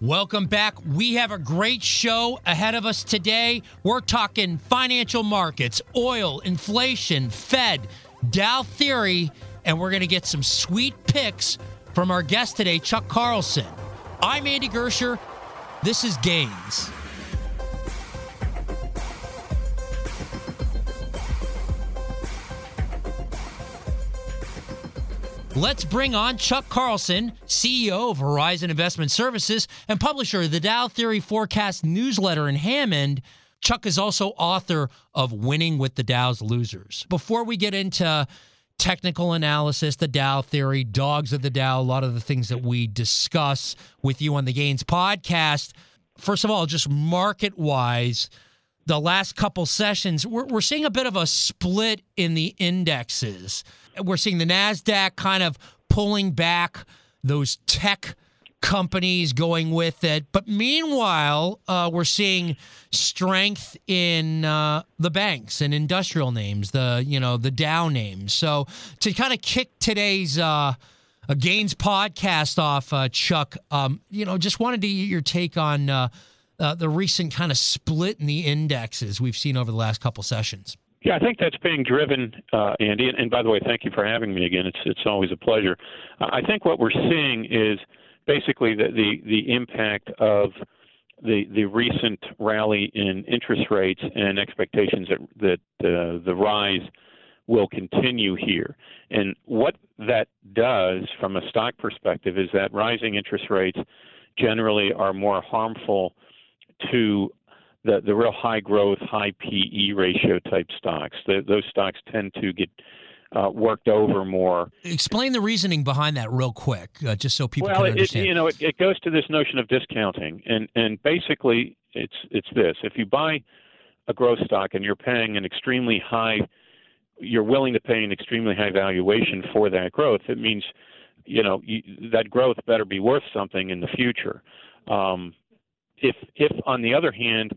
Welcome back. We have a great show ahead of us today. We're talking financial markets, oil, inflation, Fed, Dow Theory, and we're going to get some sweet picks from our guest today, Chuck Carlson. I'm Andy Gersher. This is Gains. Let's bring on Chuck Carlson, CEO of Horizon Investment Services and publisher of the Dow Theory Forecast newsletter in Hammond. Chuck is also author of Winning with the Dow's Losers. Before we get into technical analysis, the Dow Theory, Dogs of the Dow, a lot of the things that we discuss with you on the Gains podcast, first of all, just market-wise, the last couple sessions, we're seeing a bit of a split in the indexes. We're seeing the NASDAQ kind of pulling back, those tech companies going with it. But meanwhile, we're seeing strength in the banks and industrial names, the Dow names. So to kind of kick today's Gains podcast off, Chuck, just wanted to get your take on the recent kind of split in the indexes we've seen over the last couple sessions. Yeah, I think that's being driven, Andy. And by the way, thank you for having me again. It's always a pleasure. I think what we're seeing is basically the impact of the recent rally in interest rates and expectations that the rise will continue here. And what that does from a stock perspective is that rising interest rates generally are more harmful to the real high growth, high PE ratio type stocks. Those stocks tend to get worked over more. Explain the reasoning behind that real quick, just so people can understand. It goes to this notion of discounting, and basically it's this: if you buy a growth stock and you're willing to pay an extremely high valuation for that growth, it means that growth better be worth something in the future. If on the other hand,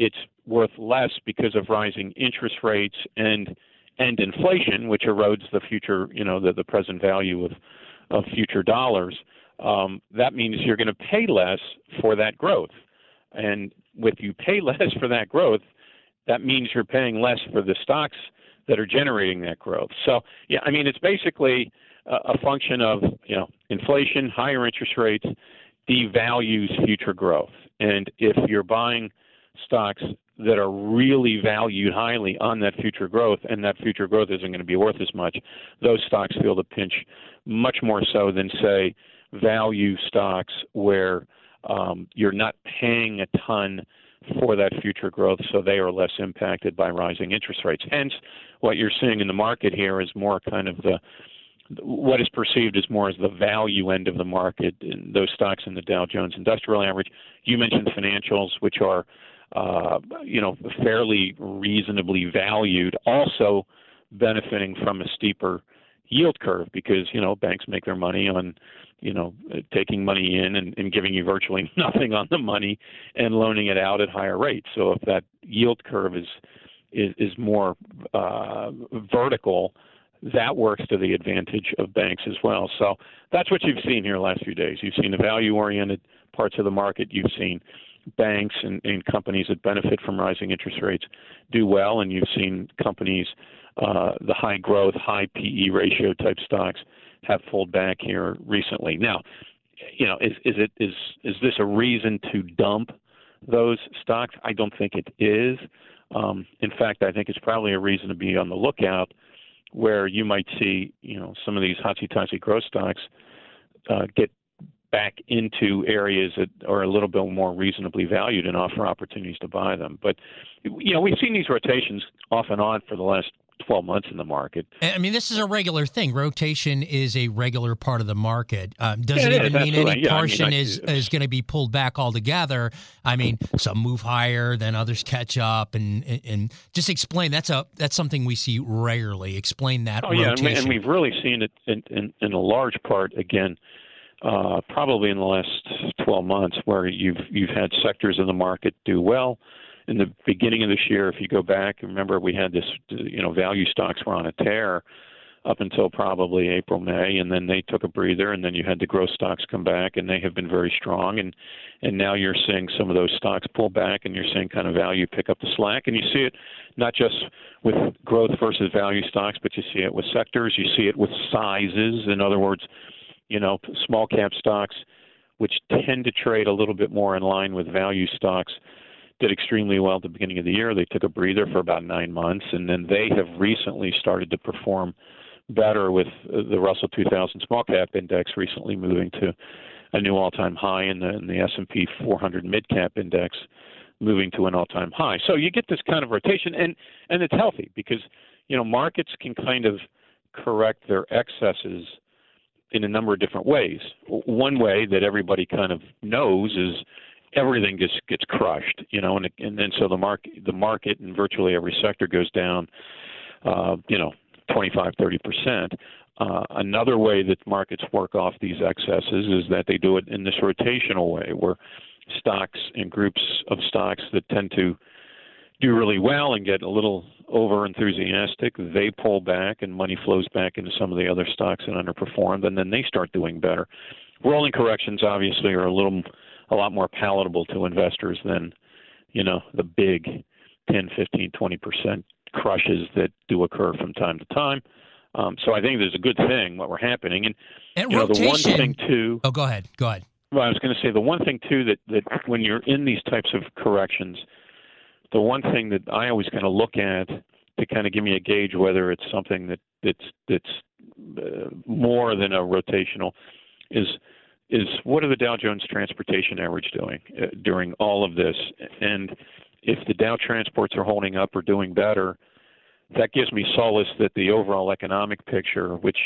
it's worth less because of rising interest rates and inflation, which erodes the future, the present value of future dollars, that means you're going to pay less for that growth. And with you pay less for that growth, that means you're paying less for the stocks that are generating that growth. So, yeah, I mean, it's basically a function of, inflation, higher interest rates, devalues future growth. And if you're buying stocks that are really valued highly on that future growth, and that future growth isn't going to be worth as much, those stocks feel the pinch much more so than, say, value stocks where you're not paying a ton for that future growth, so they are less impacted by rising interest rates. Hence, what you're seeing in the market here is more kind of what is perceived as more as the value end of the market, and those stocks in the Dow Jones Industrial Average. You mentioned financials, which are, fairly reasonably valued, also benefiting from a steeper yield curve because, banks make their money on, taking money in and giving you virtually nothing on the money and loaning it out at higher rates. So if that yield curve is more vertical, that works to the advantage of banks as well. So that's what you've seen here the last few days. You've seen the value-oriented parts of the market. You've seen banks and companies that benefit from rising interest rates do well, and you've seen companies, the high-growth, high PE ratio type stocks, have pulled back here recently. Now, you know, is this a reason to dump those stocks? I don't think it is. In fact, I think it's probably a reason to be on the lookout, where you might see, you know, some of these hotsy-totsy growth stocks get back into areas that are a little bit more reasonably valued and offer opportunities to buy them. But, you know, we've seen these rotations off and on for the last 12 months in the market. I mean, this is a regular thing. Rotation is a regular part of the market. Doesn't even mean any portion is going to be pulled back altogether. I mean, some move higher, then others catch up, and just explain. That's something we see rarely. Explain that rotation. Yeah, and we've really seen it in a large part, again, probably in the last 12 months, where you've had sectors in the market do well. In the beginning of this year, if you go back, remember we had this, you know, value stocks were on a tear up until probably April, May, and then they took a breather, and then you had the growth stocks come back, and they have been very strong. And now you're seeing some of those stocks pull back, and you're seeing kind of value pick up the slack. And you see it not just with growth versus value stocks, but you see it with sectors. You see it with sizes. In other words, you know, small cap stocks, which tend to trade a little bit more in line with value stocks, did extremely well at the beginning of the year. They took a breather for about 9 months, and then they have recently started to perform better, with the Russell 2000 small cap index recently moving to a new all-time high, and the S&P 400 mid cap index moving to an all-time high. So you get this kind of rotation, and it's healthy, because, you know, markets can kind of correct their excesses in a number of different ways. One way that everybody kind of knows is everything gets crushed, you know, and then so the market in virtually every sector goes down, 25-30%. Another way that markets work off these excesses is that they do it in this rotational way, where stocks and groups of stocks that tend to do really well and get a little over enthusiastic, they pull back, and money flows back into some of the other stocks that underperformed, and then they start doing better. Rolling corrections obviously are a lot more palatable to investors than, you know, the big 10, 15, 20% crushes that do occur from time to time. So I think there's a good thing what we're happening. And you know, the one thing too. Oh, go ahead. Well, I was going to say the one thing too that when you're in these types of corrections, the one thing that I always kind of look at to kind of give me a gauge whether it's something that's more than a rotational is what are the Dow Jones Transportation Average doing during all of this? And if the Dow transports are holding up or doing better, that gives me solace that the overall economic picture, which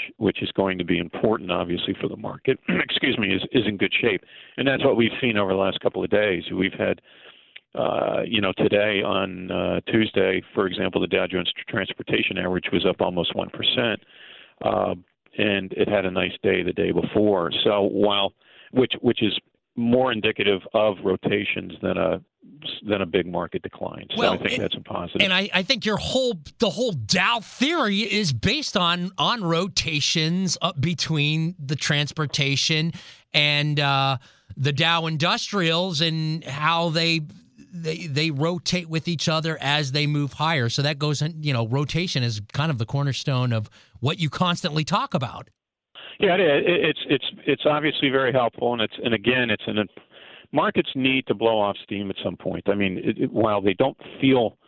is going to be important, obviously, for the market, is in good shape. And that's what we've seen over the last couple of days. We've had, today on Tuesday, for example, the Dow Jones Transportation Average was up almost 1%. And it had a nice day the day before. So which is more indicative of rotations than a big market decline. So I think that's a positive. And I think the whole Dow theory is based on rotations up between the transportation and the Dow Industrials, and how they rotate with each other as they move higher. So that goes in, you know, rotation is kind of the cornerstone of what you constantly talk about. Yeah, it's obviously very helpful, and markets need to blow off steam at some point. I mean, while they don't feel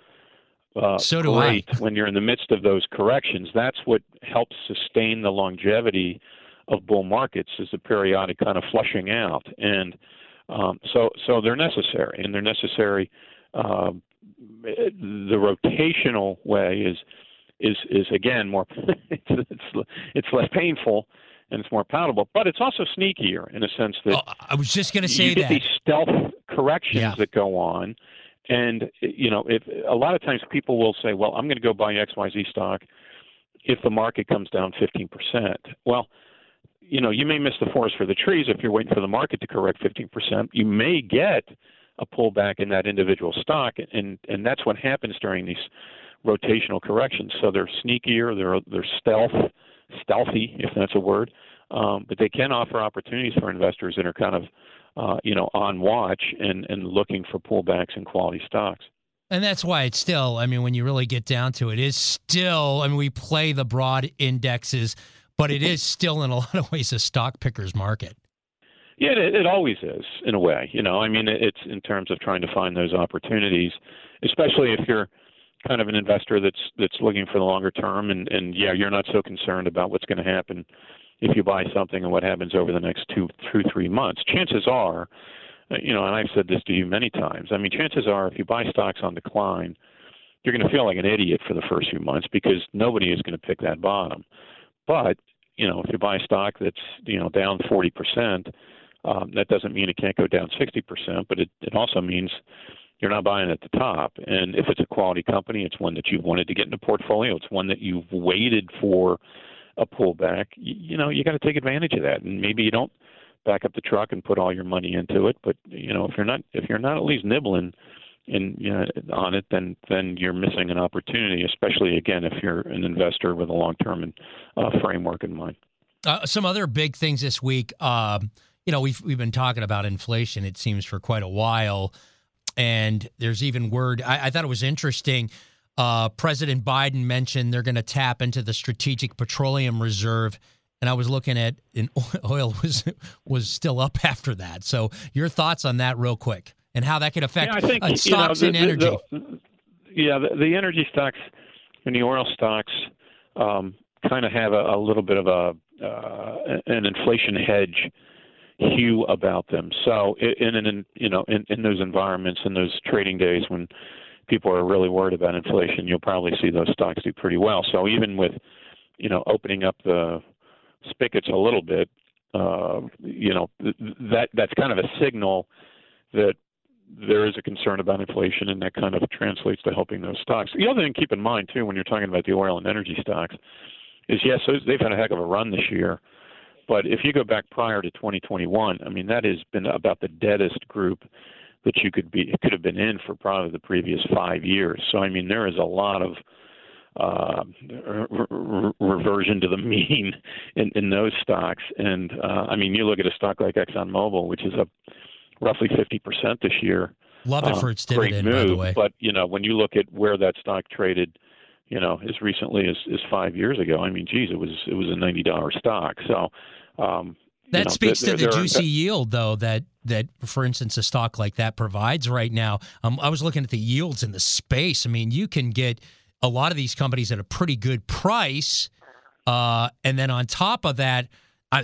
great when you're in the midst of those corrections, that's what helps sustain the longevity of bull markets, is the periodic kind of flushing out. And so they're necessary, and they're necessary. The rotational way is again more it's less painful, and it's more palatable, but it's also sneakier in a sense that I was just going to say that you get these stealth corrections that go on, and you know, if a lot of times people will say, "Well, I'm going to go buy XYZ stock if the market comes down 15%." Well, you know, you may miss the forest for the trees if you're waiting for the market to correct 15%. You may get a pullback in that individual stock, and that's what happens during these rotational corrections. So they're sneakier, they're stealthy, if that's a word, but they can offer opportunities for investors that are kind of, on watch and looking for pullbacks in quality stocks. And that's why it's still, I mean, when you really get down to it, it's still, I mean, we play the broad indexes, but it is still in a lot of ways a stock picker's market. Yeah, it always is in a way. You know, I mean, it's in terms of trying to find those opportunities, especially if you're kind of an investor that's looking for the longer term, and yeah, you're not so concerned about what's going to happen if you buy something and what happens over the next 2 through 3 months. Chances are, you know, and I've said this to you many times, I mean, chances are if you buy stocks on decline, you're going to feel like an idiot for the first few months because nobody is going to pick that bottom. But, you know, if you buy a stock that's, you know, down 40%, that doesn't mean it can't go down 60%, but it also means you're not buying at the top. And if it's a quality company, it's one that you've wanted to get in a portfolio. It's one that you've waited for a pullback. You know, you got to take advantage of that. And maybe you don't back up the truck and put all your money into it, but you know, if you're not at least nibbling in, you know, on it, then you're missing an opportunity. Especially again, if you're an investor with a long-term framework in mind. Some other big things this week. You know, we've been talking about inflation, it seems, for quite a while. And there's even word, I thought it was interesting, President Biden mentioned they're going to tap into the Strategic Petroleum Reserve. And I was looking at, and oil was still up after that. So your thoughts on that real quick and how that could affect stocks, you know, and energy. The energy stocks and the oil stocks kind of have a little bit of an inflation hedge hue about them. So in those environments, in those trading days when people are really worried about inflation, you'll probably see those stocks do pretty well. So even with, you know, opening up the spigots a little bit, you know, that's kind of a signal that there is a concern about inflation, and that kind of translates to helping those stocks. The other thing to keep in mind too, when you're talking about the oil and energy stocks, is yes, they've had a heck of a run this year. But if you go back prior to 2021, I mean, that has been about the deadest group that you could have been in for probably the previous 5 years. So, I mean, there is a lot of reversion to the mean in those stocks. And, I mean, you look at a stock like ExxonMobil, which is up roughly 50% this year. Love it for its dividend, by the way. But, you know, when you look at where that stock traded, you know, as recently as 5 years ago, I mean, geez, it was a $90 stock. So that speaks to the juicy yield, though, that, for instance, a stock like that provides right now. I was looking at the yields in the space. I mean, you can get a lot of these companies at a pretty good price. And then on top of that,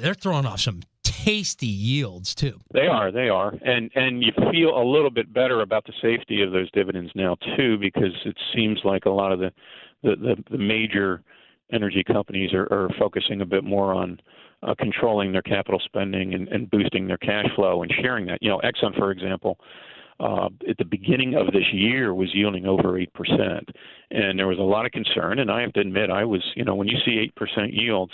they're throwing off some tasty yields, too. They are. And you feel a little bit better about the safety of those dividends now, too, because it seems like a lot of the major energy companies are focusing a bit more on controlling their capital spending and boosting their cash flow and sharing that. You know, Exxon, for example, at the beginning of this year was yielding over 8%. And there was a lot of concern. And I have to admit, I was, you know, when you see 8% yields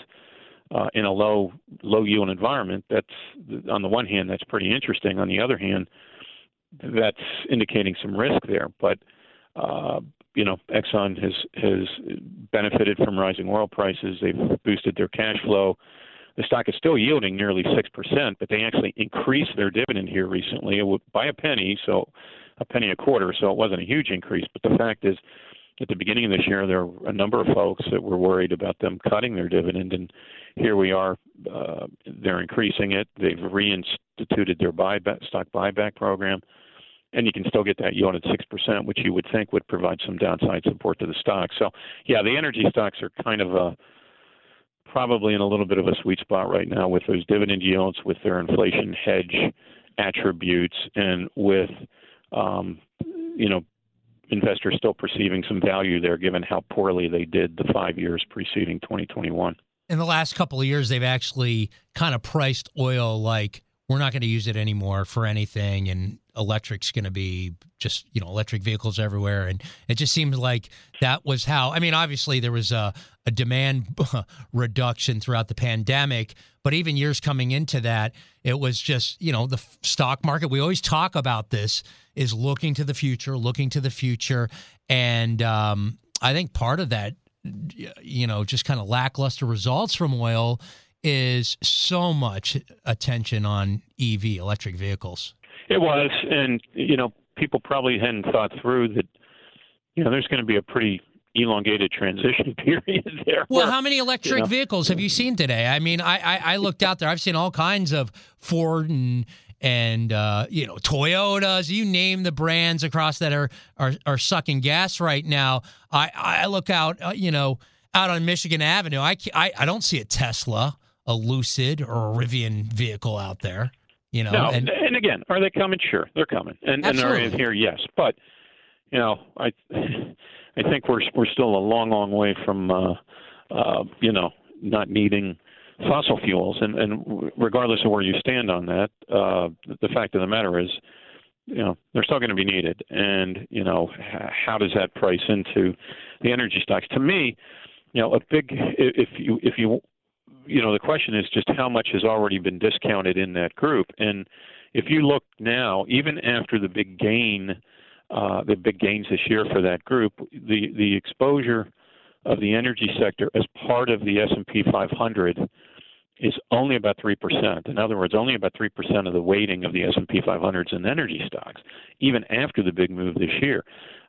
in a low yield environment, that's, on the one hand, that's pretty interesting. On the other hand, that's indicating some risk there. But, you know, Exxon has benefited from rising oil prices. They've boosted their cash flow. The stock is still yielding nearly 6%, but they actually increased their dividend here recently by a penny a quarter, so it wasn't a huge increase. But the fact is, at the beginning of this year, there were a number of folks that were worried about them cutting their dividend, and here we are. They're increasing it. They've reinstituted their stock buyback program. And you can still get that yield at 6%, which you would think would provide some downside support to the stock. So, yeah, the energy stocks are kind of probably in a little bit of a sweet spot right now with those dividend yields, with their inflation hedge attributes, and with, you know, investors still perceiving some value there given how poorly they did the 5 years preceding 2021. In the last couple of years, they've actually kind of priced oil like, we're not going to use it anymore for anything, and electric's going to be just, you know, electric vehicles everywhere. And it just seems like that was how, I mean, obviously there was a demand reduction throughout the pandemic, but even years coming into that, it was just, you know, the stock market, we always talk about this, is looking to the future. And I think part of that, you know, just kind of lackluster results from oil is so much attention on EV, electric vehicles. It was, and, you know, people probably hadn't thought through that, you know, there's going to be a pretty elongated transition period there. Well, how many electric vehicles have you seen today? I mean, I looked out there. I've seen all kinds of Ford and you know, Toyotas, you name the brands across that are sucking gas right now. I look out, you know, out on Michigan Avenue. I don't see a Tesla, a Lucid, or a Rivian vehicle out there. You know, no, and again, are they coming? Sure, they're coming, and they're in here, yes. But you know, I think we're still a long way from you know, not needing fossil fuels, and regardless of where you stand on that, the fact of the matter is, you know, they're still going to be needed, and you know, how does that price into the energy stocks? To me, you know, if you the question is just how much has already been discounted in that group. And if you look now, even after the big gains this year for that group, the exposure of the energy sector as part of the S&P 500 is only about 3%. In other words, only about 3% of the weighting of the S&P 500s in energy stocks, even after the big move this year.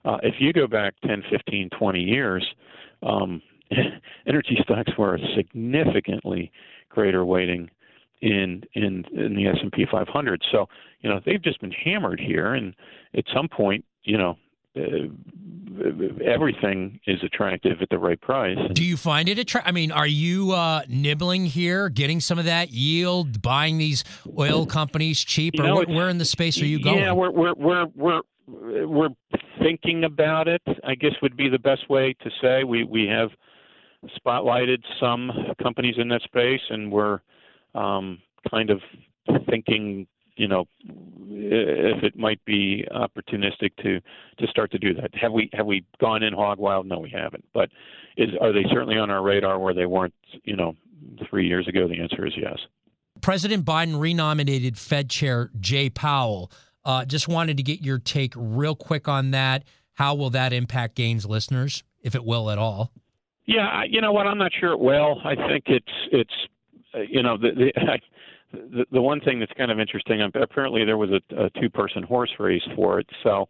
If you go back 10, 15, 20 years, energy stocks were a significantly greater weighting in the S&P 500. So, you know, they've just been hammered here. And at some point, you know, everything is attractive at the right price. Do you find it attractive? I mean, are you nibbling here, getting some of that yield, buying these oil companies cheap? Or where in the space are you going? Yeah, we're thinking about it, I guess, would be the best way to say. We have spotlighted some companies in that space, and we're kind of thinking, you know, if it might be opportunistic to start to do that. Have we gone in hog wild? No, we haven't. But are they certainly on our radar where they weren't, you know, 3 years ago? The answer is yes. President Biden renominated Fed Chair Jay Powell. Just wanted to get your take real quick on that. How will that impact Gaines listeners, if it will at all? Yeah, you know what? I'm not sure it will. I think it's you know, the one thing that's kind of interesting. Apparently, there was a two-person horse race for it. So,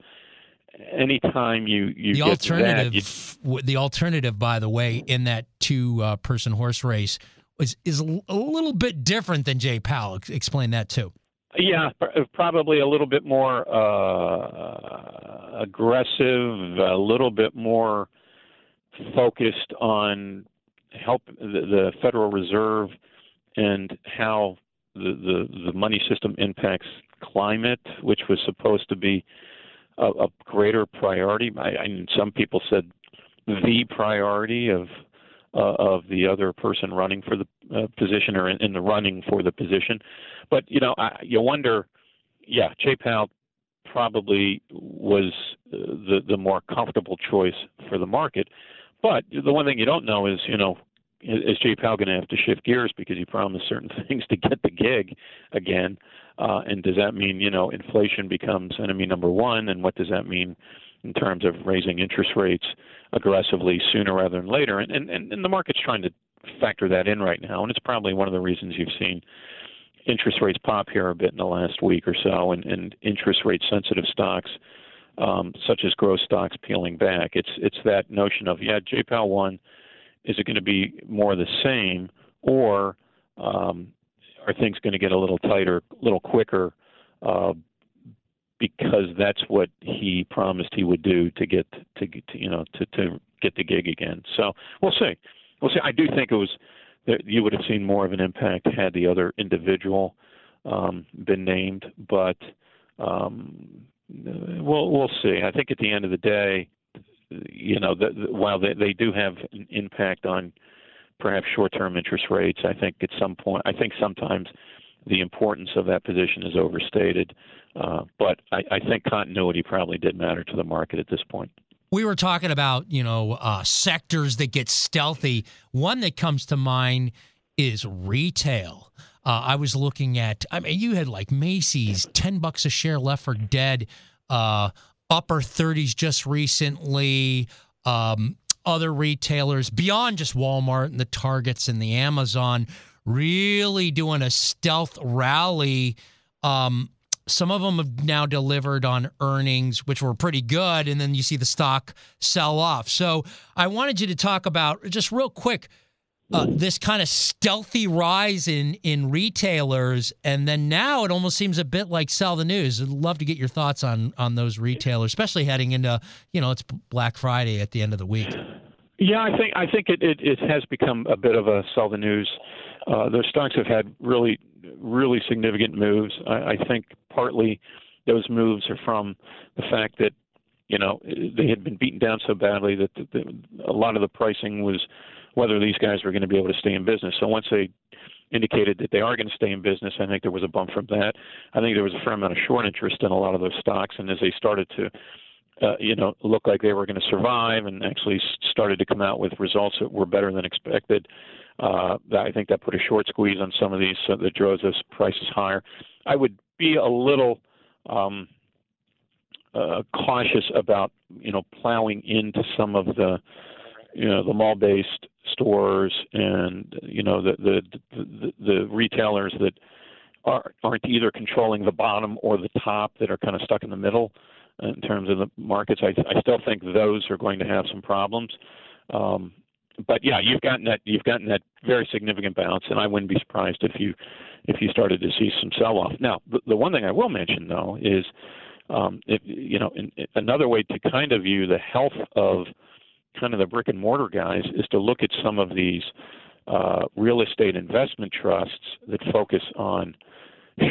anytime you the get alternative, that, the alternative, by the way, in that two-person horse race is a little bit different than Jay Powell. Explain that too. Yeah, probably a little bit more aggressive, a little bit more focused on the Federal Reserve and how the money system impacts climate, which was supposed to be a greater priority. I mean, some people said the priority of the other person running for the position or in the running for the position. But, you know, you wonder, yeah, Jay Powell probably was the more comfortable choice for the market. But the one thing you don't know is, you know, is Jay Powell going to have to shift gears because he promised certain things to get the gig again? And does that mean, you know, inflation becomes enemy number one? And what does that mean in terms of raising interest rates aggressively sooner rather than later? And the market's trying to factor that in right now. And it's probably one of the reasons you've seen interest rates pop here a bit in the last week or so, and interest rate sensitive stocks, such as growth stocks, peeling back. It's that notion of, yeah, Jay Powell won. Is it going to be more the same, or are things going to get a little tighter, a little quicker, because that's what he promised he would do to get the gig again? So we'll see. We'll see. I do think it was that you would have seen more of an impact had the other individual been named, but we'll see. I think at the end of the day, you know, while they do have an impact on perhaps short-term interest rates, I think at some point, I think sometimes the importance of that position is overstated. But I think continuity probably did matter to the market at this point. We were talking about, you know, sectors that get stealthy. One that comes to mind is retail. I was looking at, I mean, you had like Macy's, $10 a share left for dead, upper 30s just recently, other retailers beyond just Walmart and the Targets and the Amazon really doing a stealth rally. Some of them have now delivered on earnings, which were pretty good, and then you see the stock sell off. So I wanted you to talk about, just real quick, this kind of stealthy rise in retailers, and then now it almost seems a bit like sell the news. I'd love to get your thoughts on those retailers, especially heading into, you know, it's Black Friday at the end of the week. Yeah, I think it has become a bit of a sell the news. Their stocks have had really significant moves. I think partly those moves are from the fact that, you know, they had been beaten down so badly that a lot of the pricing was whether these guys were going to be able to stay in business. So once they indicated that they are going to stay in business, I think there was a bump from that. I think there was a fair amount of short interest in a lot of those stocks. And as they started to, look like they were going to survive and actually started to come out with results that were better than expected, I think that put a short squeeze on some of these, so that drove those prices higher. I would be a little cautious about, plowing into some of the, the mall-based stores and, the retailers that aren't either controlling the bottom or the top, that are kind of stuck in the middle in terms of the markets. I still think those are going to have some problems. But yeah, you've gotten that very significant bounce, and I wouldn't be surprised if you started to see some sell-off. Now, the one thing I will mention though is, another way to kind of view the health of kind of the brick and mortar guys is to look at some of these real estate investment trusts that focus on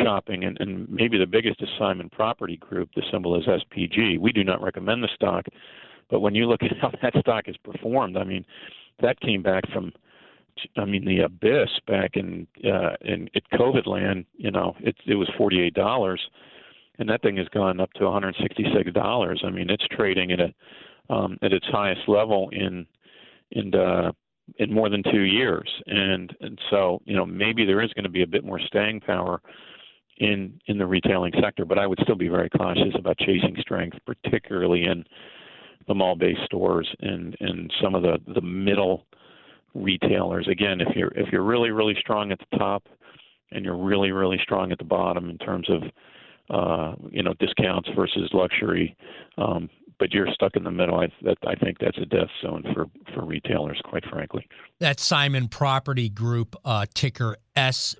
shopping, and maybe the biggest is Simon Property Group. The symbol is SPG. We do not recommend the stock, but when you look at how that stock has performed, I mean, that came back from, the abyss back in COVID land. It was $48, and that thing has gone up to $166. I mean, it's trading at its highest level in more than 2 years, and so maybe there is going to be a bit more staying power in the retailing sector. But I would still be very cautious about chasing strength, particularly in the mall-based stores and some of the middle retailers. Again, if you're really strong at the top and you're really strong at the bottom in terms of discounts versus luxury, but you're stuck in the middle, I think that's a death zone for retailers, quite frankly. That's Simon Property Group, ticker SPG.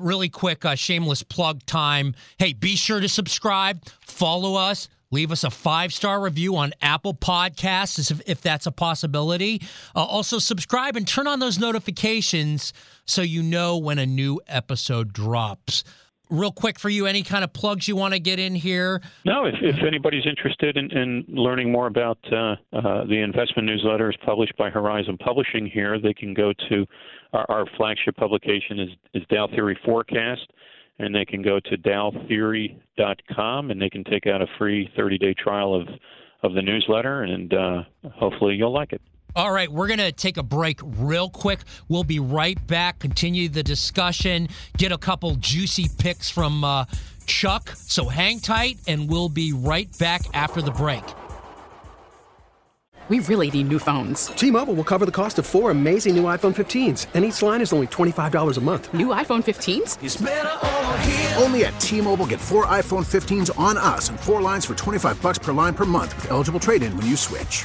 Really quick, shameless plug time. Hey, be sure to subscribe, follow us. Leave us a 5-star review on Apple Podcasts if that's a possibility. Also, subscribe and turn on those notifications so you know when a new episode drops. Real quick for you, any kind of plugs you want to get in here? No, if anybody's interested in learning more about the investment newsletter is published by Horizon Publishing here, they can go to our flagship publication is Dow Theory Forecast. And they can go to dowtheory.com, and they can take out a free 30-day trial of the newsletter, and hopefully you'll like it. All right, we're going to take a break real quick. We'll be right back, continue the discussion, get a couple juicy picks from Chuck. So hang tight, and we'll be right back after the break. We really need new phones. T-Mobile will cover the cost of 4 amazing new iPhone 15s, and each line is only $25 a month. New iPhone 15s? It's better over here. Only at T-Mobile, get 4 iPhone 15s on us and 4 lines for $25 per line per month with eligible trade-in when you switch.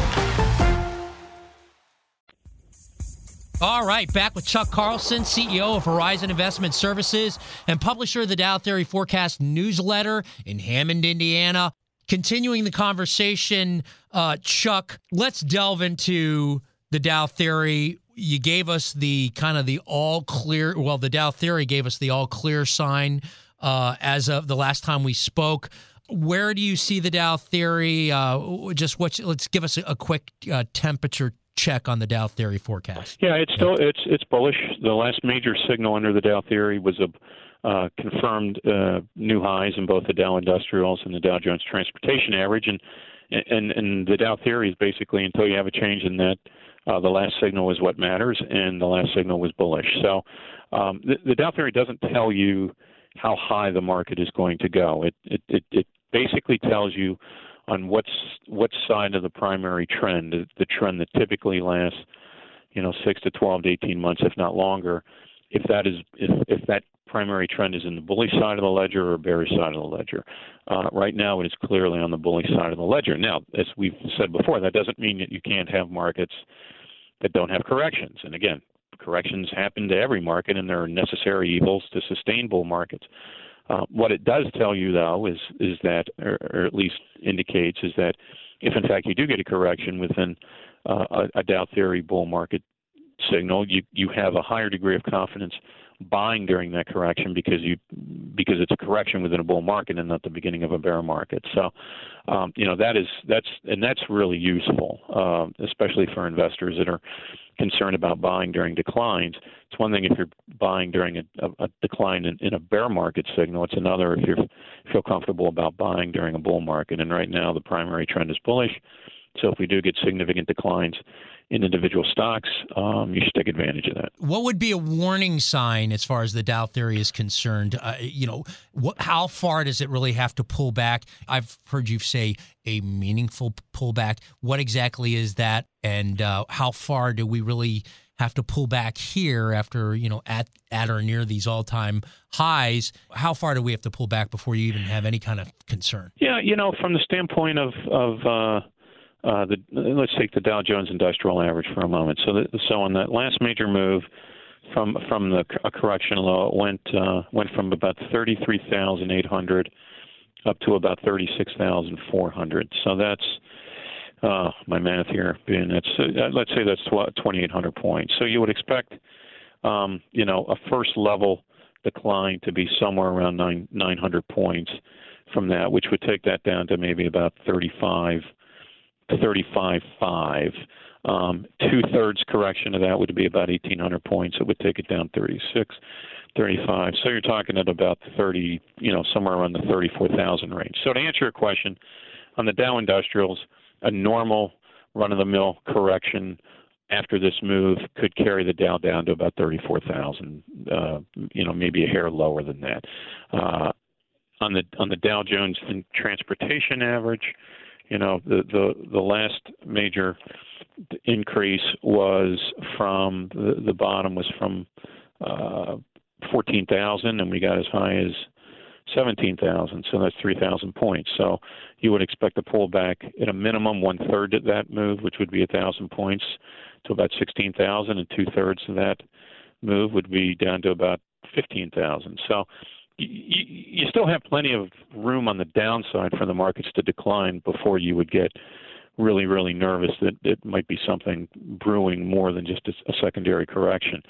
All right, back with Chuck Carlson, CEO of Horizon Investment Services and publisher of the Dow Theory Forecast newsletter in Hammond, Indiana. Continuing the conversation, Chuck, let's delve into the Dow Theory. You gave us the all clear. Well, the Dow Theory gave us the all clear sign as of the last time we spoke. Where do you see the Dow Theory? Just let's give us a quick temperature check on the Dow Theory forecast. Yeah, it's still it's bullish. The last major signal under the Dow Theory was a confirmed new highs in both the Dow Industrials and the Dow Jones Transportation Average, and the Dow Theory is basically until you have a change in that, the last signal is what matters, and the last signal was bullish. So the Dow Theory doesn't tell you how high the market is going to go. It basically tells you on what side of the primary trend, the trend that typically lasts, 6 to 12 to 18 months, if not longer. If that is if that primary trend is in the bullish side of the ledger or bearish side of the ledger. Right now it is clearly on the bullish side of the ledger. Now, as we've said before, that doesn't mean that you can't have markets that don't have corrections. And again, corrections happen to every market, and there are necessary evils to sustain bull markets. What it does tell you, though, is that, or at least indicates, is that if in fact you do get a correction within a Dow Theory bull market signal, you have a higher degree of confidence buying during that correction because it's a correction within a bull market and not the beginning of a bear market. So, that's really useful, especially for investors that are concerned about buying during declines. It's one thing if you're buying during a decline in a bear market signal. It's another if you feel comfortable about buying during a bull market. And right now the primary trend is bullish. So if we do get significant declines in individual stocks, you should take advantage of that. What would be a warning sign as far as the Dow Theory is concerned? How far does it really have to pull back? I've heard you say a meaningful pullback. What exactly is that, and how far do we really have to pull back here after, at or near these all-time highs? How far do we have to pull back before you even have any kind of concern? Yeah, from the standpoint let's take the Dow Jones Industrial Average for a moment. So on that last major move from a correction low, it went from about 33,800 up to about 36,400. So that's my math here. Let's say that's 2,800 points. So you would expect a first level decline to be somewhere around 900 points from that, which would take that down to maybe about 35.5. 2/3 correction of that would be about 1,800 points. It would take it down 36, 35. So you're talking at about 30, somewhere around the 34,000 range. So to answer your question, on the Dow Industrials, a normal run-of-the-mill correction after this move could carry the Dow down to about 34,000. Maybe a hair lower than that. On the Dow Jones Transportation Average, the last major increase was from the bottom was from 14,000, and we got as high as 17,000. So that's 3,000 points. So you would expect a pullback at a minimum 1/3 of that move, which would be 1,000 points to about 16,000, and 2/3 of that move would be down to about 15,000. So you still have plenty of room on the downside for the markets to decline before you would get really, really nervous that it might be something brewing more than just a secondary correction.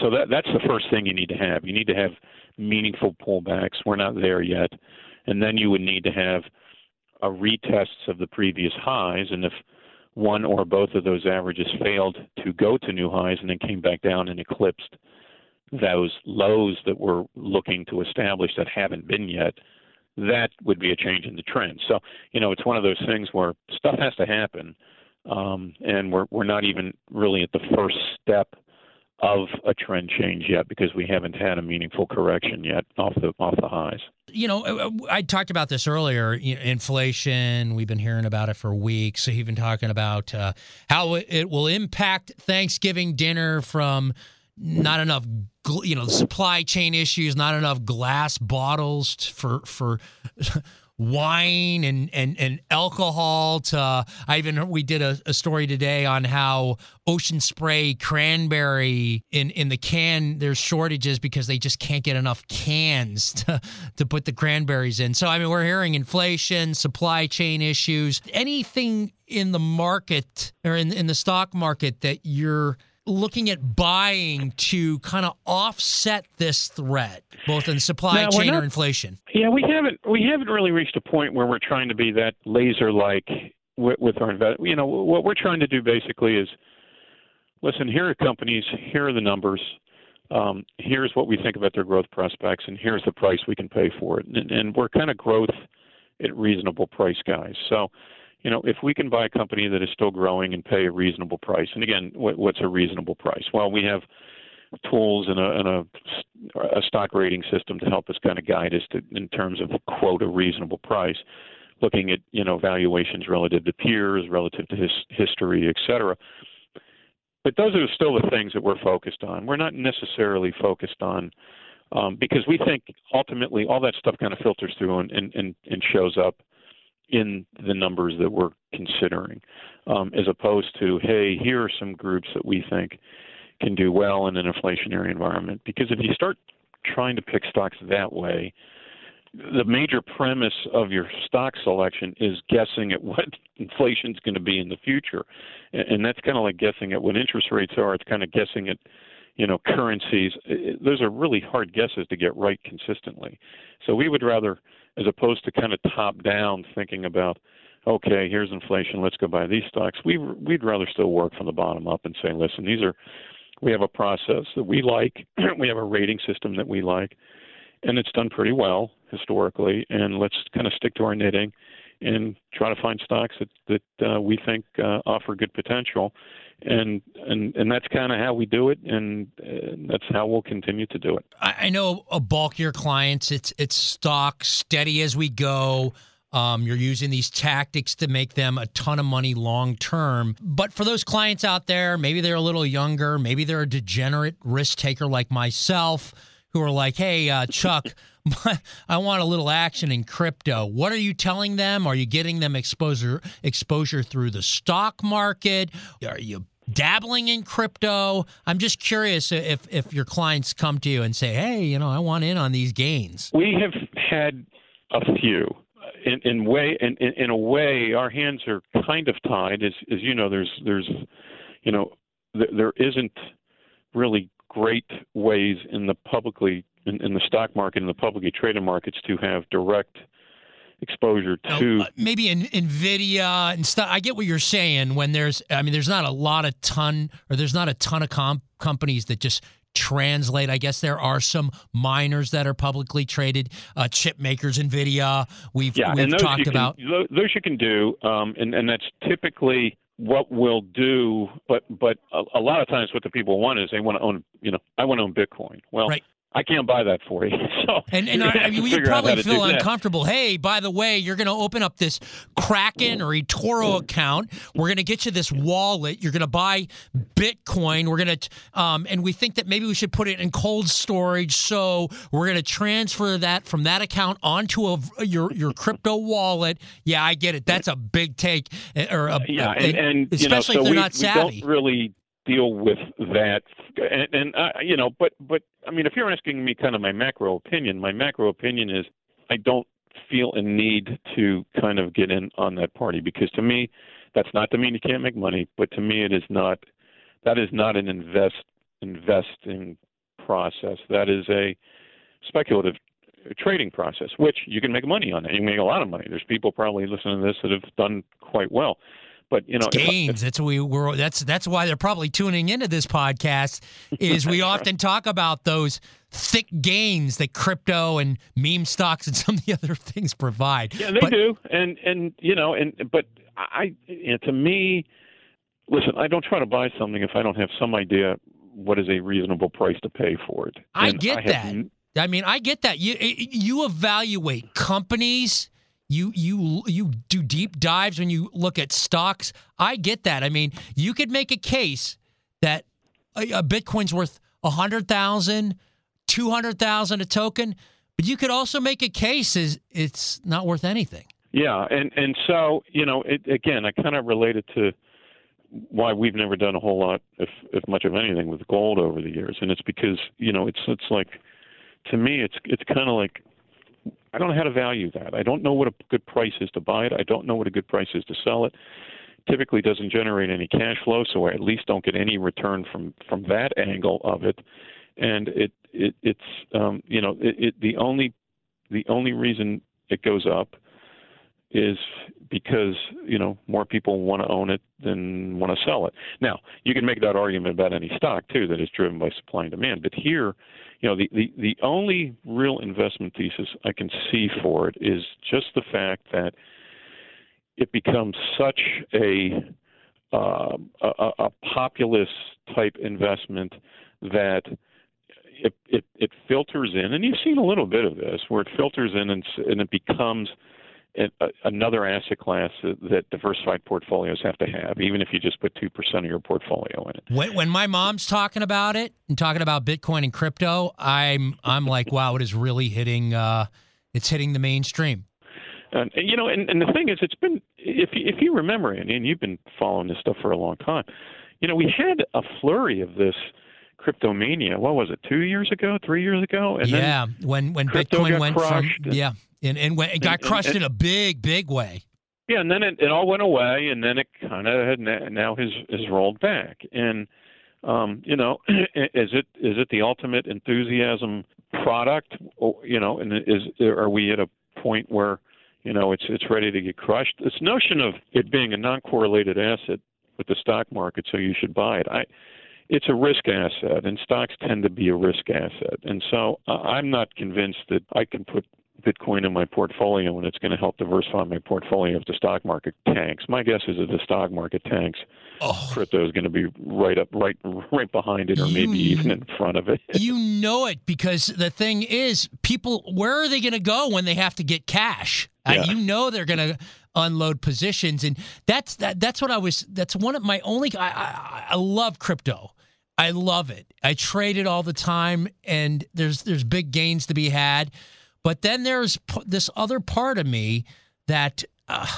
So that's the first thing you need to have. You need to have meaningful pullbacks. We're not there yet. And then you would need to have a retests of the previous highs. And if one or both of those averages failed to go to new highs and then came back down and eclipsed those lows that we're looking to establish that haven't been yet, that would be a change in the trend. So, it's one of those things where stuff has to happen, and we're not even really at the first step of a trend change yet because we haven't had a meaningful correction yet off the highs. I talked about this earlier, inflation, we've been hearing about it for weeks. So you've been talking about how it will impact Thanksgiving dinner from not enough, supply chain issues, not enough glass bottles for wine and alcohol. We did a story today on how ocean spray cranberry in the can, there's shortages because they just can't get enough cans to put the cranberries in. So, we're hearing inflation, supply chain issues, anything in the market or in the stock market that you're looking at buying to kind of offset this threat, both in supply chain or inflation? Yeah, we haven't really reached a point where we're trying to be that laser-like with our investment. You know, what we're trying to do basically is, listen, here are companies, here are the numbers, here's what we think about their growth prospects, and here's the price we can pay for it. And we're kind of growth at reasonable price guys. So, you know, if we can buy a company that is still growing and pay a reasonable price, and again, what's a reasonable price? Well, we have tools and a stock rating system to help us kind of guide us to, in terms of, quote, a reasonable price, looking at, you know, valuations relative to peers, relative to history, et cetera. But those are still the things that we're focused on. We're not necessarily focused on, because we think ultimately all that stuff kind of filters through and shows up in the numbers that we're considering, as opposed to, hey, here are some groups that we think can do well in an inflationary environment. Because if you start trying to pick stocks that way, the major premise of your stock selection is guessing at what inflation's going to be in the future. And that's kind of like guessing at what interest rates are. It's kind of guessing at, you know, currencies. Those are really hard guesses to get right consistently. So we would rather, as opposed to kind of top down thinking about, okay, here's inflation, let's go buy these stocks, we'd rather still work from the bottom up and say, listen, we have a process that we like, we have a rating system that we like, and it's done pretty well historically, and let's kind of stick to our knitting and try to find stocks that we think offer good potential. And that's kind of how we do it, and that's how we'll continue to do it. I know a bulk of your clients, it's stock steady as we go. You're using these tactics to make them a ton of money long term. But for those clients out there, maybe they're a little younger, maybe they're a degenerate risk taker like myself, who are like, hey, Chuck, I want a little action in crypto. What are you telling them? Are you getting them exposure through the stock market? Are you dabbling in crypto? I'm just curious if your clients come to you and say, hey, you know, I want in on these gains. We have had a few. In a way, our hands are kind of tied. As you know, there isn't really great ways in the stock market and the publicly traded markets to have direct exposure to maybe in NVIDIA and stuff. I get what you're saying. When there's not a ton of companies that just translate. I guess there are some miners that are publicly traded, chip makers, NVIDIA. We've talked about those. You can do, and that's typically what we'll do, but a lot of times what the people want is they want to own, you know, I want to own Bitcoin. Well, right. I can't buy that for you. So you probably feel uncomfortable. That. Hey, by the way, you're going to open up this Kraken or Etoro account. We're going to get you this wallet. You're going to buy Bitcoin. We're going to, and we think that maybe we should put it in cold storage. So we're going to transfer that from that account onto your crypto wallet. Yeah, I get it. That's a big take, especially if they're not savvy. We don't really deal with that, but I mean, if you're asking me kind of my macro opinion is I don't feel a need to kind of get in on that party, because to me, that's not to mean you can't make money, but to me that is not an investing process. That is a speculative trading process, which you can make money on. You can make a lot of money. There's people probably listening to this that have done quite well. But, you know, gains. That's why they're probably tuning into this podcast. Is we often talk about those thick gains that crypto and meme stocks and some of the other things provide. Yeah, they do. To me, listen, I don't try to buy something if I don't have some idea what is a reasonable price to pay for it. I get that. You evaluate companies. You do deep dives when you look at stocks. I get that. I mean, you could make a case that a Bitcoin's worth $100,000, $200,000 a token, but you could also make a case is it's not worth anything. Yeah, and so, you know, again, I kind of relate it to why we've never done a whole lot, if much of anything, with gold over the years, and it's because, you know, it's like, to me, it's kind of like, I don't know how to value that. I don't know what a good price is to buy it. I don't know what a good price is to sell it. typically doesn't generate any cash flow, so I at least don't get any return from that angle of it. And the only reason it goes up is because, you know, more people want to own it than want to sell it. Now, you can make that argument about any stock, too, that is driven by supply and demand. But here, you know, the only real investment thesis I can see for it is just the fact that it becomes such a populist-type investment that it filters in, and you've seen a little bit of this, where it filters in and it becomes another asset class that diversified portfolios have to have, even if you just put 2% of your portfolio in it. When my mom's talking about it and talking about Bitcoin and crypto, I'm like, wow, it is really hitting. It's hitting the mainstream. And the thing is, it's been, if you remember, Andy, and you've been following this stuff for a long time, you know, we had a flurry of this cryptomania. What was it? 2 years ago, 3 years ago? And yeah, then when Bitcoin went crushed, and it got crushed in a big way. Yeah, and then it all went away, and then it kind of now has rolled back. And you know, is it the ultimate enthusiasm product? You know, and are we at a point where, you know, it's ready to get crushed? This notion of it being a non-correlated asset with the stock market, so you should buy it. It's a risk asset, and stocks tend to be a risk asset. And so I'm not convinced that I can put Bitcoin in my portfolio and it's going to help diversify my portfolio if the stock market tanks. My guess is if the stock market tanks, crypto is going to be right behind it, or maybe even in front of it. You know it, because the thing is, people, where are they going to go when they have to get cash? Yeah. You know they're going to unload positions, and that's what I was. That's one of my only. I love crypto. I love it. I trade it all the time, and there's big gains to be had. But then there's this other part of me that, I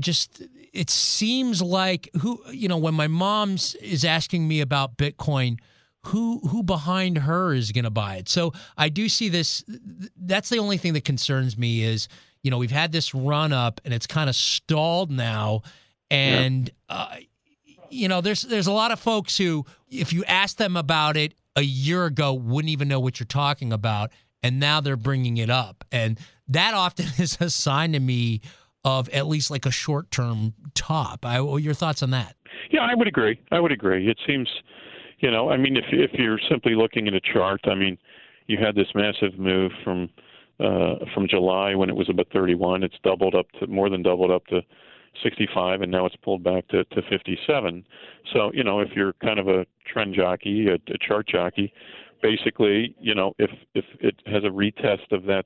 just, it seems like, who, you know, when my mom is asking me about Bitcoin, who behind her is going to buy it? So I do see this. That's the only thing that concerns me is, you know, we've had this run up and it's kind of stalled now. And, you know, there's a lot of folks who, if you ask them about it a year ago, wouldn't even know what you're talking about. And now they're bringing it up. And that often is a sign to me of at least like a short-term top. Your thoughts on that? Yeah, I would agree. It seems, you know, I mean, if you're simply looking at a chart, I mean, you had this massive move from July when it was about 31. It's more than doubled up to 65, and now it's pulled back to 57. So, you know, if you're kind of a trend jockey, a chart jockey, basically, you know, if it has a retest of that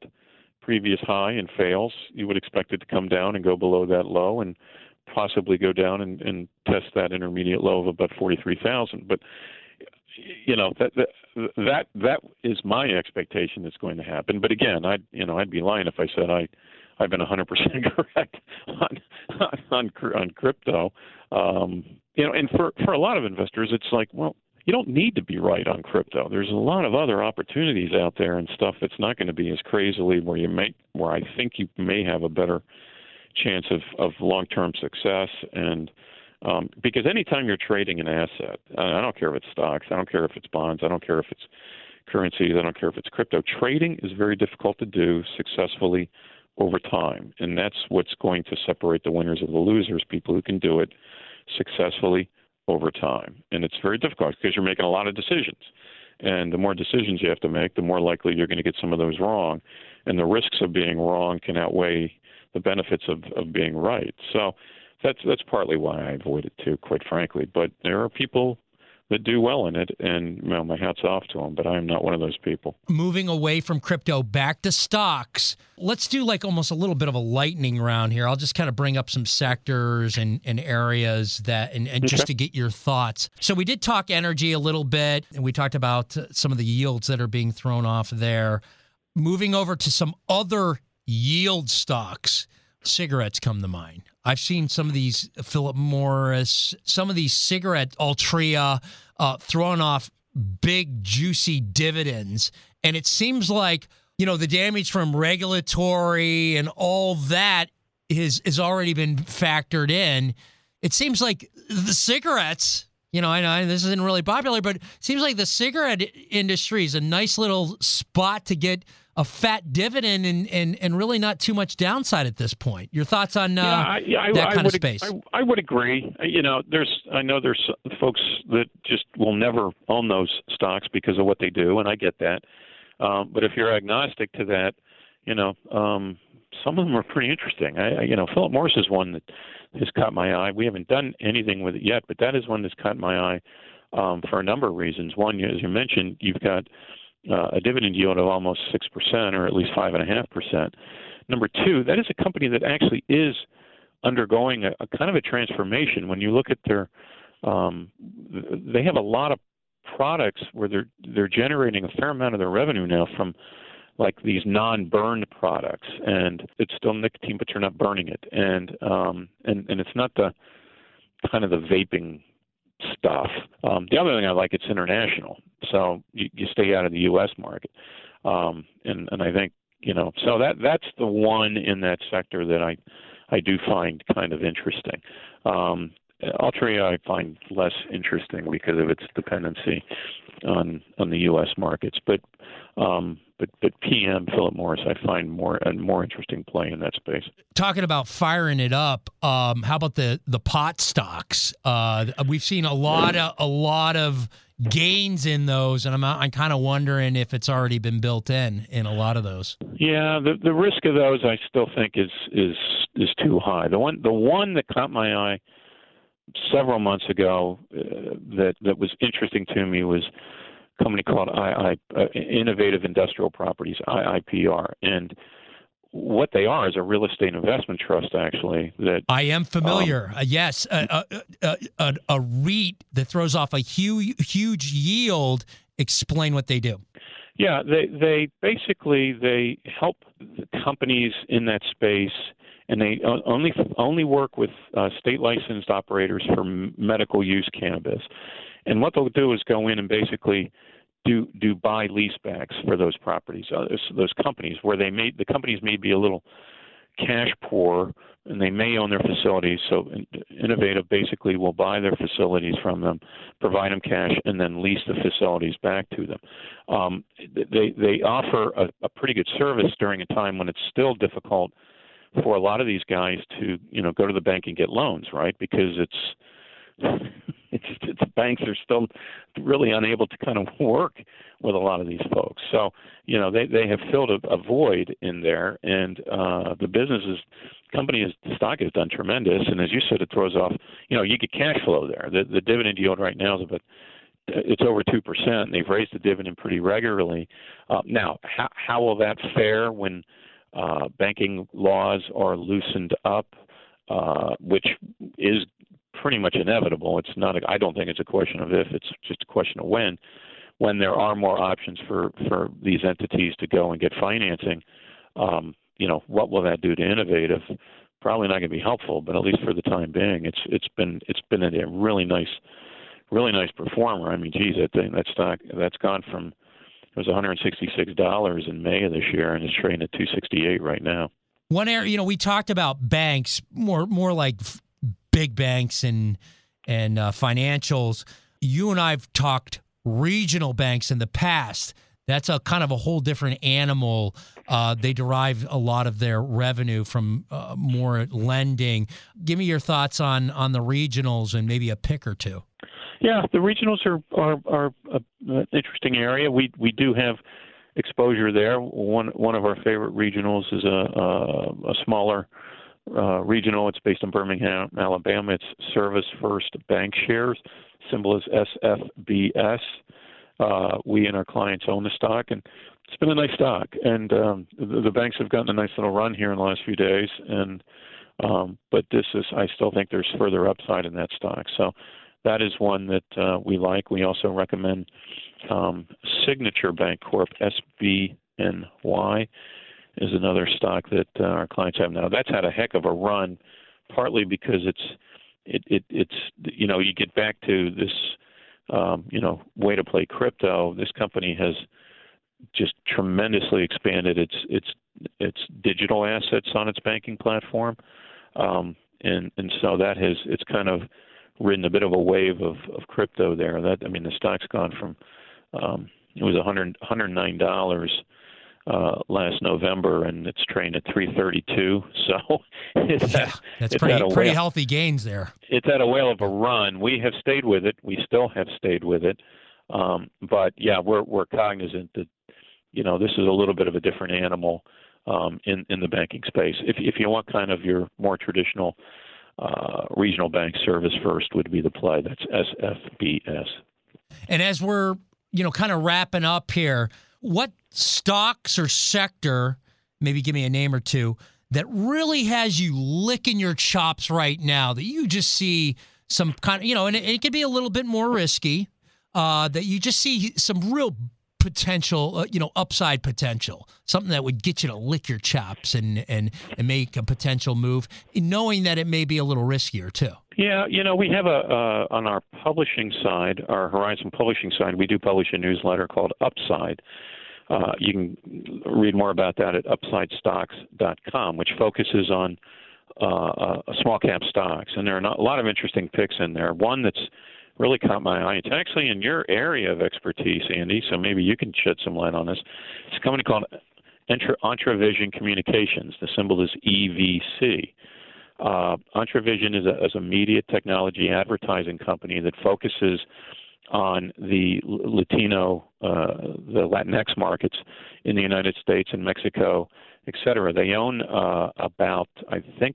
previous high and fails, you would expect it to come down and go below that low and possibly go down and test that intermediate low of about 43,000. But, you know, that is my expectation that's going to happen. But again, I'd be lying if I said I've been 100% correct on crypto. You know, and for a lot of investors, it's like, well, you don't need to be right on crypto. There's a lot of other opportunities out there and stuff that's not going to be as crazily where I think you may have a better chance of long-term success. And because anytime you're trading an asset, I don't care if it's stocks, I don't care if it's bonds, I don't care if it's currencies, I don't care if it's crypto, trading is very difficult to do successfully over time. And that's what's going to separate the winners and the losers, people who can do it successfully over time. And it's very difficult because you're making a lot of decisions. And the more decisions you have to make, the more likely you're going to get some of those wrong. And the risks of being wrong can outweigh the benefits of being right. So that's partly why I avoid it too, quite frankly. But there are people that do well in it, and, you know, my hat's off to them, but I am not one of those people. Moving away from crypto back to stocks, let's do like almost a little bit of a lightning round here. I'll just kind of bring up some sectors and areas that, and just to get your thoughts. So we did talk energy a little bit, and we talked about some of the yields that are being thrown off there. Moving over to some other yield stocks, cigarettes come to mind. I've seen some of these Philip Morris, some of these cigarette Altria throwing off big, juicy dividends. And it seems like, you know, the damage from regulatory and all that has already been factored in. It seems like the cigarettes, you know, I know this isn't really popular, but it seems like the cigarette industry is a nice little spot to get a fat dividend and really not too much downside at this point. Your thoughts on that kind of space? I would agree. You know, I know there's folks that just will never own those stocks because of what they do, and I get that. But if you're agnostic to that, you know, some of them are pretty interesting. Philip Morris is one that has caught my eye. We haven't done anything with it yet, but that is one that's caught my eye for a number of reasons. One, as you mentioned, you've got a dividend yield of almost 6% or at least 5.5%. Number two, that is a company that actually is undergoing a kind of a transformation. When you look at their, they have a lot of products where they're generating a fair amount of their revenue now from like these non-burned products, and it's still nicotine, but you're not burning it, and it's not the kind of the vaping stuff. The other thing I like, it's international, so you stay out of the U.S. market, and I think so that's the one in that sector that I do find kind of interesting. Altria I find less interesting because of its dependency on the U.S. markets, but PM, Philip Morris, I find a more interesting play in that space. Talking about firing it up, how about the pot stocks? We've seen a lot of gains in those, and I'm kind of wondering if it's already been built in a lot of those. Yeah, the risk of those I still think is too high. The one that caught my eye several months ago that was interesting to me was a company called Innovative Industrial Properties, IIPR. And what they are is a real estate investment trust, actually. That I am familiar. Yes, a REIT that throws off a huge yield. Explain what they do. Yeah, they basically help the companies in that space, and they only work with state-licensed operators for medical use cannabis. And what they'll do is go in and basically do buy leasebacks for those properties, those companies, where the companies may be a little cash poor, and they may own their facilities. So Innovative basically will buy their facilities from them, provide them cash, and then lease the facilities back to them. They offer a pretty good service during a time when it's still difficult for a lot of these guys to, go to the bank and get loans, right? Because it's the banks are still really unable to kind of work with a lot of these folks. So, they have filled a void in there, and the stock has done tremendous. And as you said, it throws off, you get cash flow there. The dividend yield right now is it's over 2%. And they've raised the dividend pretty regularly. Now, how will that fare when banking laws are loosened up, which is pretty much inevitable? It's not. I don't think it's a question of if. It's just a question of when. When there are more options for these entities to go and get financing, what will that do to Innovative? Probably not going to be helpful. But at least for the time being, it's been a really nice performer. I mean, geez, that thing, that stock, that's gone from. It was $166 in May of this year, and it's trading at $268 right now. One area, we talked about banks, more like big banks and financials. You and I've talked regional banks in the past. That's a kind of a whole different animal. They derive a lot of their revenue from more lending. Give me your thoughts on the regionals and maybe a pick or two. Yeah, the regionals are an interesting area. We do have exposure there. One of our favorite regionals is a smaller regional. It's based in Birmingham, Alabama. It's Service First Bankshares, symbol is SFBS. We and our clients own the stock, and it's been a nice stock. And the banks have gotten a nice little run here in the last few days. And but I still think there's further upside in that stock. So. That is one that we like. We also recommend Signature Bank Corp, SBNY, is another stock that our clients have now. That's had a heck of a run, partly because it's you get back to this way to play crypto. This company has just tremendously expanded its digital assets on its banking platform. And so that has, it's kind of ridden a bit of a wave of crypto there. That, I mean, the stock's gone from it was $109 last November, and it's trading at $332. So it's pretty healthy gains there. It's at a whale of a run. We have stayed with it. We still have stayed with it. But yeah, we're cognizant that, you know, this is a little bit of a different animal in the banking space. If you want kind of your more traditional regional bank service, first would be the play. That's SFBS. And as we're, you know, kind of wrapping up here, what stocks or sector, maybe give me a name or two, that really has you licking your chops right now, that you just see some kind of, you know, and it could be a little bit more risky, that you just see some real potential, you know, upside potential, something that would get you to lick your chops and make a potential move, knowing that it may be a little riskier too. Yeah, you know, we have on our publishing side, our Horizon publishing side, we do publish a newsletter called Upside. You can read more about that at UpsideStocks.com, which focuses on small cap stocks. And there are a lot of interesting picks in there. One that's really caught my eye, it's actually in your area of expertise, Andy, so maybe you can shed some light on this. It's a company called Entravision Communications. The symbol is EVC. Entravision is a media technology advertising company that focuses on the Latino, the Latinx markets in the United States and Mexico, et cetera. They own about 54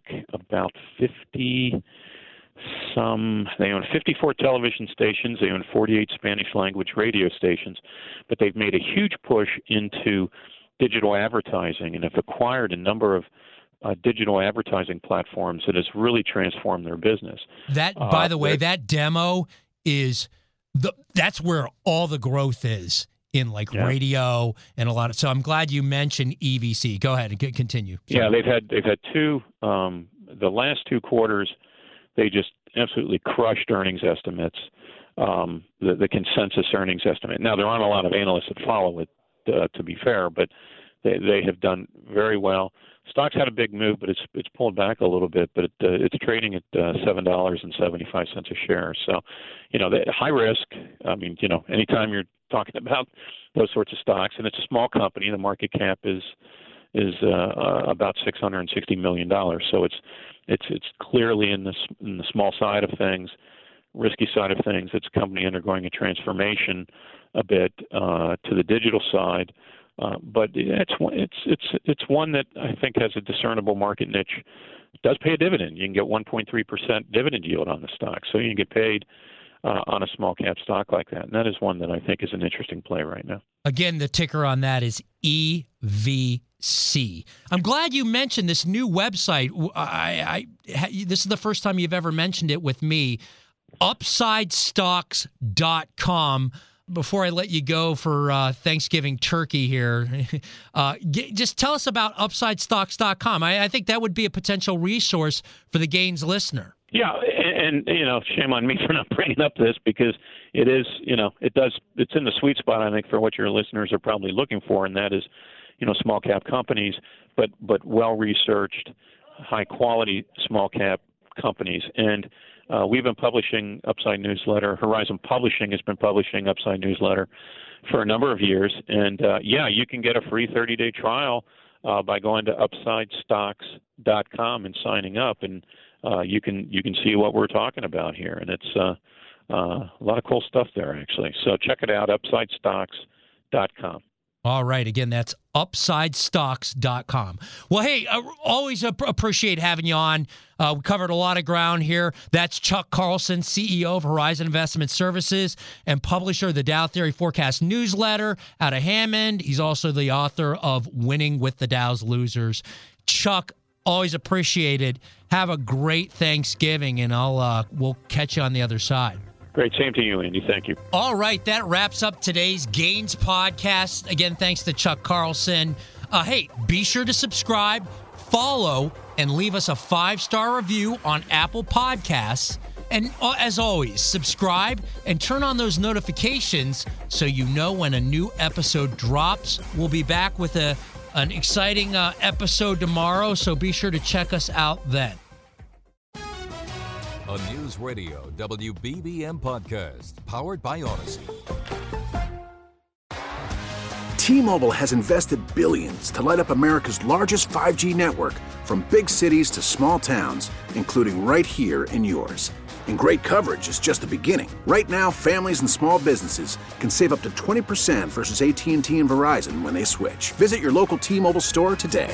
television stations. They own 48 Spanish language radio stations, but they've made a huge push into digital advertising and have acquired a number of digital advertising platforms that has really transformed their business. That, by the way, that demo is that's where all the growth is in, like, yeah, radio and a lot of. So I'm glad you mentioned EVC. Go ahead and continue. Sorry. Yeah, they've had two the last 2 quarters. They just absolutely crushed earnings estimates, the consensus earnings estimate. Now, there aren't a lot of analysts that follow it, to be fair, but they have done very well. Stock's had a big move, but it's pulled back a little bit, but it's trading at $7.75 a share. So, you know, high risk. I mean, you know, anytime you're talking about those sorts of stocks, and it's a small company, the market cap is about $660 million. So it's clearly in the small side of things, risky side of things. It's a company undergoing a transformation a bit to the digital side, but it's one that I think has a discernible market niche. It does pay a dividend. You can get 1.3% dividend yield on the stock, so you can get paid on a small cap stock like that. And that is one that I think is an interesting play right now. Again, the ticker on that is EVC. I'm glad you mentioned this new website. This is the first time you've ever mentioned it with me, UpsideStocks.com. Before I let you go for Thanksgiving turkey here, just tell us about UpsideStocks.com. I think that would be a potential resource for the gains listener. Yeah, and you know, shame on me for not bringing up this, because it is, you know, it's in the sweet spot, I think, for what your listeners are probably looking for, and that is, you know, small cap companies, but well-researched, high-quality small cap companies. And we've been publishing Upside Newsletter. Horizon Publishing has been publishing Upside Newsletter for a number of years. And, yeah, you can get a free 30-day trial by going to UpsideStocks.com and signing up. And you can see what we're talking about here. And it's a lot of cool stuff there, actually. So check it out, UpsideStocks.com. All right. Again, that's UpsideStocks.com. Well, hey, I always appreciate having you on. We covered a lot of ground here. That's Chuck Carlson, CEO of Horizon Investment Services and publisher of the Dow Theory Forecast newsletter out of Hammond. He's also the author of Winning with the Dow's Losers. Chuck, always appreciated. Have a great Thanksgiving, and we'll catch you on the other side. Great. Same to you, Andy. Thank you. All right. That wraps up today's Gains Podcast. Again, thanks to Chuck Carlson. Hey, be sure to subscribe, follow, and leave us a 5-star review on Apple Podcasts. And as always, subscribe and turn on those notifications so you know when a new episode drops. We'll be back with an exciting episode tomorrow, so be sure to check us out then. A News Radio WBBM podcast powered by Odyssey. T-Mobile has invested billions to light up America's largest 5G network, from big cities to small towns, including right here in yours. And great coverage is just the beginning. Right now, families and small businesses can save up to 20% versus AT&T and Verizon when they switch. Visit your local T-Mobile store today.